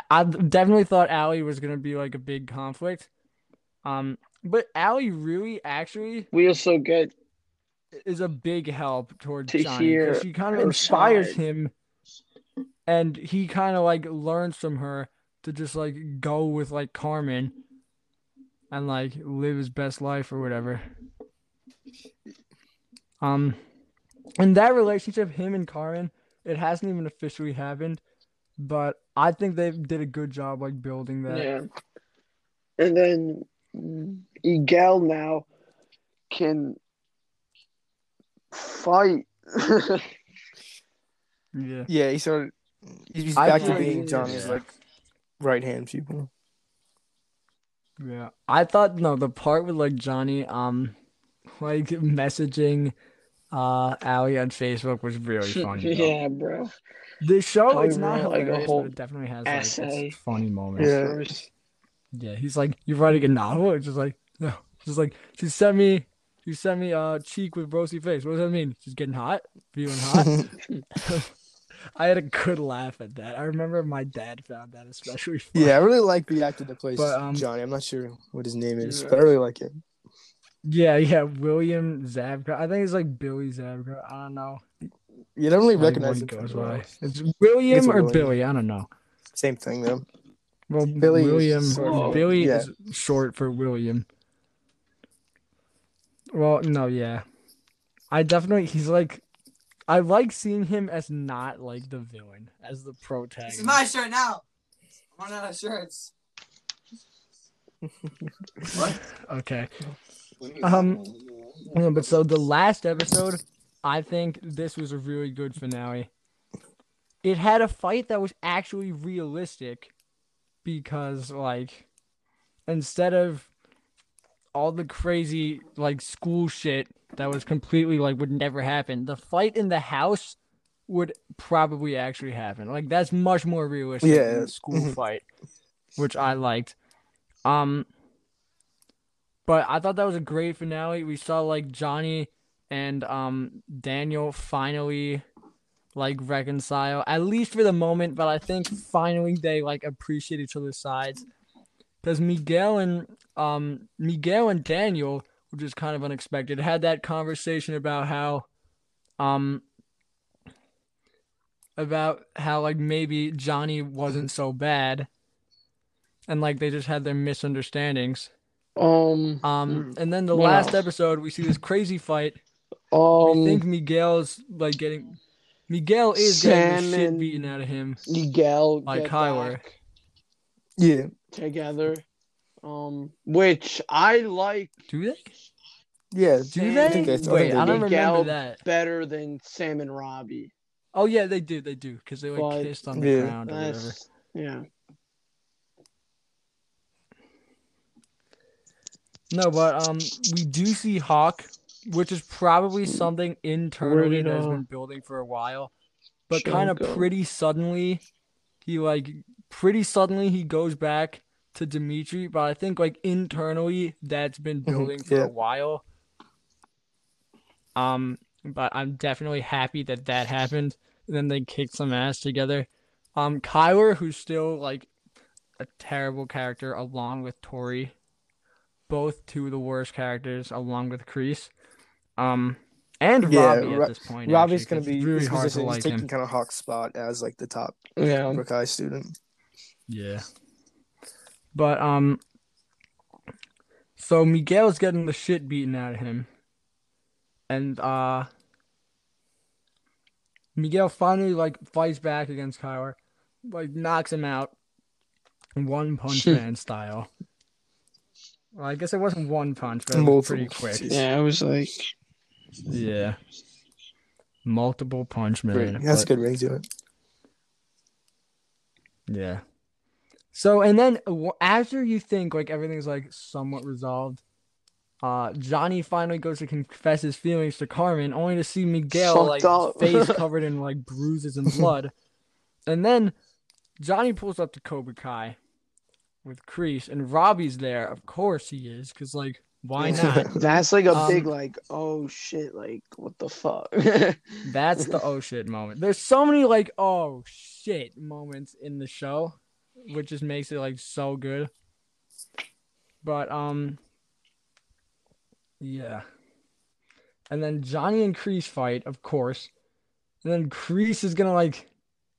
I definitely thought Ali was gonna be like a big conflict. But Ali really actually is a big help towards Johnny because she kind of inspires him, and he kind of like learns from her to just like go with like Carmen and like live his best life or whatever. And that relationship, him and Carmen, it hasn't even officially happened, but I think they did a good job like building that. Yeah. And then Miguel now can fight. Yeah. Yeah, he started. He's back to being Johnny's like right hand people. Yeah, I thought the part with like Johnny like messaging Ali on Facebook was really funny. Yeah, bro. The show is not hilarious, like, but it definitely has like funny moments. Yeah. Yeah, he's like, "You're writing a novel?" It's just like, no, just like she sent me a cheek with rosy face. What does that mean? She's getting hot, feeling hot. I had a good laugh at that. I remember my dad found that especially funny. Yeah, I really like the actor that plays Johnny. I'm not sure what his name is, but I really like him. Yeah, William Zabka. I think it's like Billy Zabka. I don't know. You don't really recognize him. It's William or Billy. I don't know. Same thing, though. Well, Billy is short for William. Well, no, yeah. He's like... I like seeing him as not like the villain, as the protagonist. This is my shirt now. I'm running out of shirts. What? Okay. Yeah, but so the last episode, I think this was a really good finale. It had a fight that was actually realistic because, like, instead of all the crazy, like, school shit that was completely, like, would never happen, the fight in the house would probably actually happen. Like, that's much more realistic than a school fight, which I liked. But I thought that was a great finale. We saw, like, Johnny and Daniel finally, like, reconcile, at least for the moment, but I think finally they, like, appreciate each other's sides. Because Miguel and Daniel, which is kind of unexpected, had that conversation about how like maybe Johnny wasn't so bad, and like they just had their misunderstandings. And then the last episode, we see this crazy fight. We think Miguel's like getting the shit beaten out of him. Miguel by Kyler. Yeah. Together, which I like. Do they? Yeah, do they? I don't remember that. Better than Sam and Robby. Oh yeah, they do, because they kissed on the ground or whatever. Yeah. No, but we do see Hawk, which is probably something internally that has been building for a while, but kind of pretty suddenly he goes back to Demetri, but I think like internally that's been building for a while. But I'm definitely happy that happened. And then they kicked some ass together. Kyler, who's still like a terrible character, along with Tori, both two of the worst characters, along with Kreese, and Robby at this point. Robby's going to be really hard to like taking him. Kind of Hawk's spot as like the top Cobra Kai student. Yeah. But, so Miguel's getting the shit beaten out of him. And, Miguel finally, like, fights back against Kyler. Like, knocks him out. One Punch Man style. Well, I guess it wasn't one punch, but it was pretty quick. Yeah, it was like... Yeah. Multiple Punch Man. That's a good way to do it. Yeah. So, and then after you think, like, everything's, like, somewhat resolved, Johnny finally goes to confess his feelings to Carmen, only to see Miguel, face covered in, like, bruises and blood. And then Johnny pulls up to Cobra Kai with Kreese, and Robby's there. Of course he is, because, like, why not? That's, like, a big, like, oh, shit, like, what the fuck? That's the oh, shit moment. There's so many, like, oh, shit moments in the show, which just makes it, like, so good. But, yeah. And then Johnny and Kreese fight, of course. And then Kreese is gonna, like,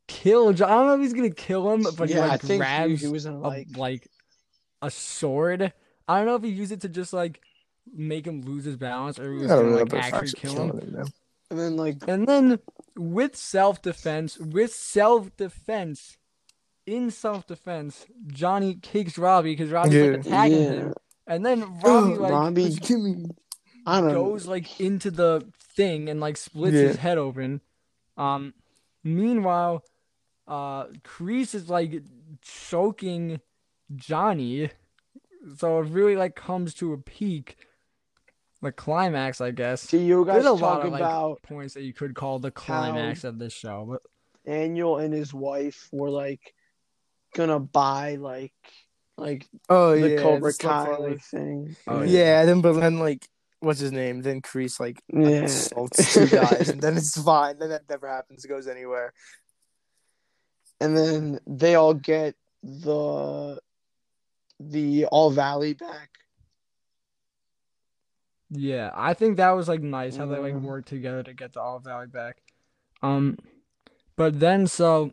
kill Johnny. I don't know if he's gonna kill him, but he, like, grabs, he was gonna, like... a sword. I don't know if he used it to just, like, make him lose his balance, or he was going to like actually kill him. And then in self defense, Johnny kicks Robby because Robby's like attacking him. And then Robby goes into the thing and like splits his head open. Meanwhile, Kreese is like choking Johnny, so it really like comes to a peak, like climax, I guess. See, you guys talk about points that you could call the climax of this show, but Daniel and his wife were like gonna buy the Cobra Kai thing. Oh, yeah, then like what's his name? Then Kreese assaults two guys, and then it's fine. Then that never happens. It goes anywhere. And then they all get the All Valley back. Yeah, I think that was like nice how they like worked together to get the All Valley back. But then so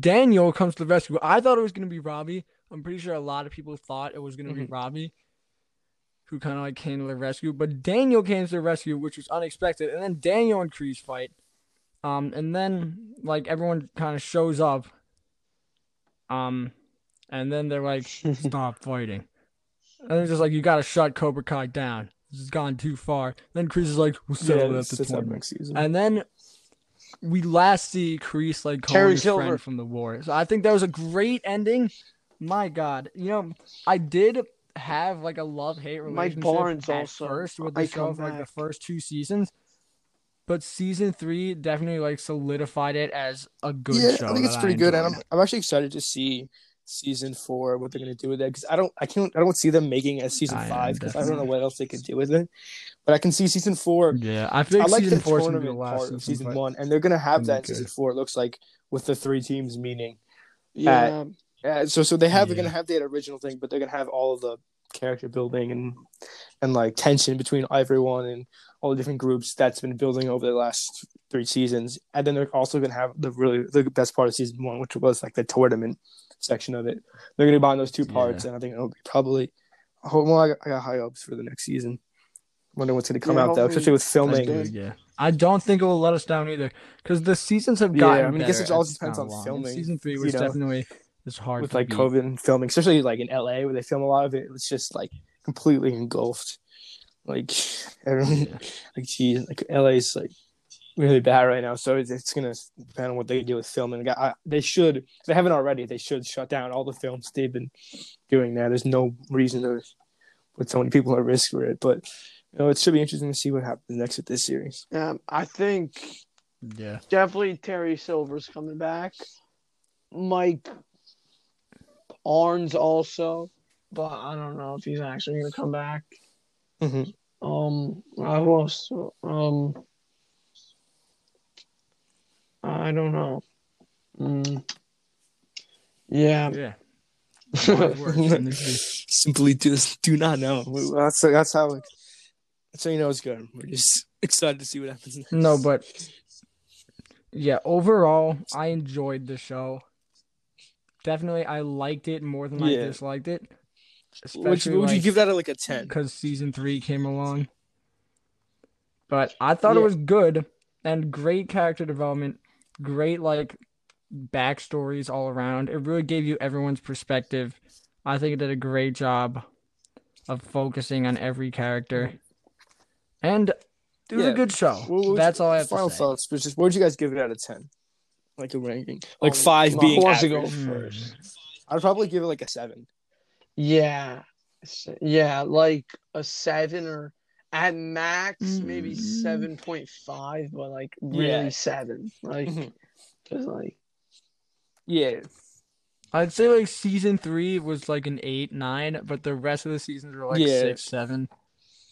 Daniel comes to the rescue. I thought it was gonna be Robby. I'm pretty sure a lot of people thought it was gonna be Robby, who kind of like came to the rescue. But Daniel came to the rescue, which was unexpected. And then Daniel and Kreese fight. And then like everyone kind of shows up. And then they're like, "Stop fighting!" And they're just like, "You gotta shut Cobra Kai down. This has gone too far." And then Kreese is like, "We'll settle at the tournament." And then we last see Kreese like calling his friend from the war. So I think that was a great ending. My God, you know, I did have like a love-hate relationship first with the show for like the first two seasons. But season 3 definitely like solidified it as a good show. I think it's pretty good, and I'm actually excited to see season 4 what they're gonna do with it, because I don't see them making a season 5 because I don't know what else they could do with it. But I can see season 4. Yeah, I think season 4 is gonna be the last part of season 1, and they're gonna have that in season 4. It looks like with the 3 teams meeting. Yeah, yeah. So they're gonna have that original thing, but they're gonna have all of the character building and like tension between everyone and all the different groups that's been building over the last 3 seasons. And then they're also going to have the best part of season 1, which was like the tournament section of it. They're going to combine those two parts, and I think it'll be I got high hopes for the next season. I wonder what's going to come out though, especially with filming. I don't think it will let us down either, because the seasons have gotten better. I guess it all depends on filming. And season 3 was definitely it's hard with like beat. COVID and filming, especially like in LA where they film a lot of it. It was just like completely engulfed. Like everyone, LA's like really bad right now, so it's gonna depend on what they do with filming. They haven't already. They should shut down all the films they've been doing now. There's no reason to put so many people at risk for it. But you know, it should be interesting to see what happens next with this series. I think definitely Terry Silver's coming back. Mike Arn's also, but I don't know if he's actually gonna come back. Mm-hmm. I don't know. Yeah. Simply just do not know. That's how. That's how you know it's good. We're just excited to see what happens next. No, but overall, I enjoyed the show. Definitely, I liked it more than I disliked it. Would you give that a 10? Because season 3 came along. But I thought it was good, and great character development, great backstories all around. It really gave you everyone's perspective. I think it did a great job of focusing on every character. And it was a good show. That's all I have to say. Final thoughts, just what would you guys give it out of 10? Like a ranking. Like 5 being average. First. I'd probably give it 7. Yeah, like a 7 or at max maybe 7.5, but really 7. I'd say season 3 was an 8, 9, but the rest of the seasons were 6, 7.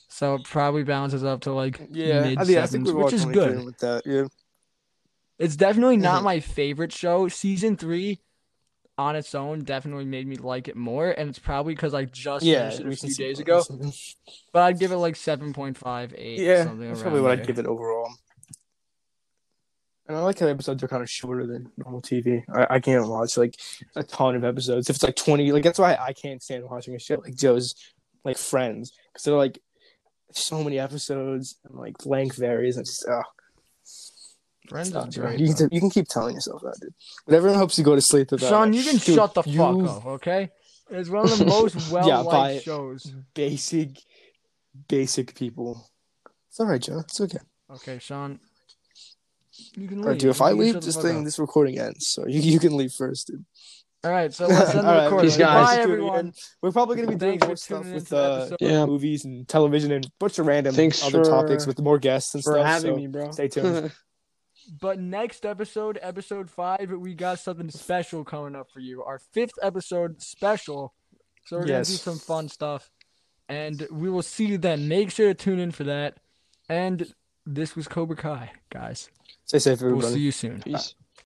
So it probably balances up to mid-sevens, which is good. With that, it's definitely not my favorite show. Season 3. On its own definitely made me like it more, and it's probably because I just finished it a few days ago. But I'd give it 7.58. Yeah, something that's probably what I'd give it overall. And I like how episodes are kind of shorter than normal TV. I can't watch a ton of episodes. If it's 20, that's why I can't stand watching a show like Joe's like Friends, because they're like so many episodes and like length varies. And just, Friends is great. You can keep telling yourself that, dude. But everyone hopes you go to sleep about. Sean, you can shut the fuck up, okay? It's one of the most well-liked shows. Basic people. It's all right, Joe. It's okay. Okay, Sean. You can leave. All right, dude, if I leave, this recording ends. So you can leave first, dude. All right, so let's end the recording. Bye, everyone. We're probably going to be doing more stuff with movies and television and bunch of random other topics with more guests and stuff. Thanks for having me, bro. Stay tuned. But next episode, episode 5, we got something special coming up for you. Our 5th episode special. So we're going to do some fun stuff. And we will see you then. Make sure to tune in for that. And this was Cobra Kai, guys. Stay safe, everybody. We'll see you soon. Peace.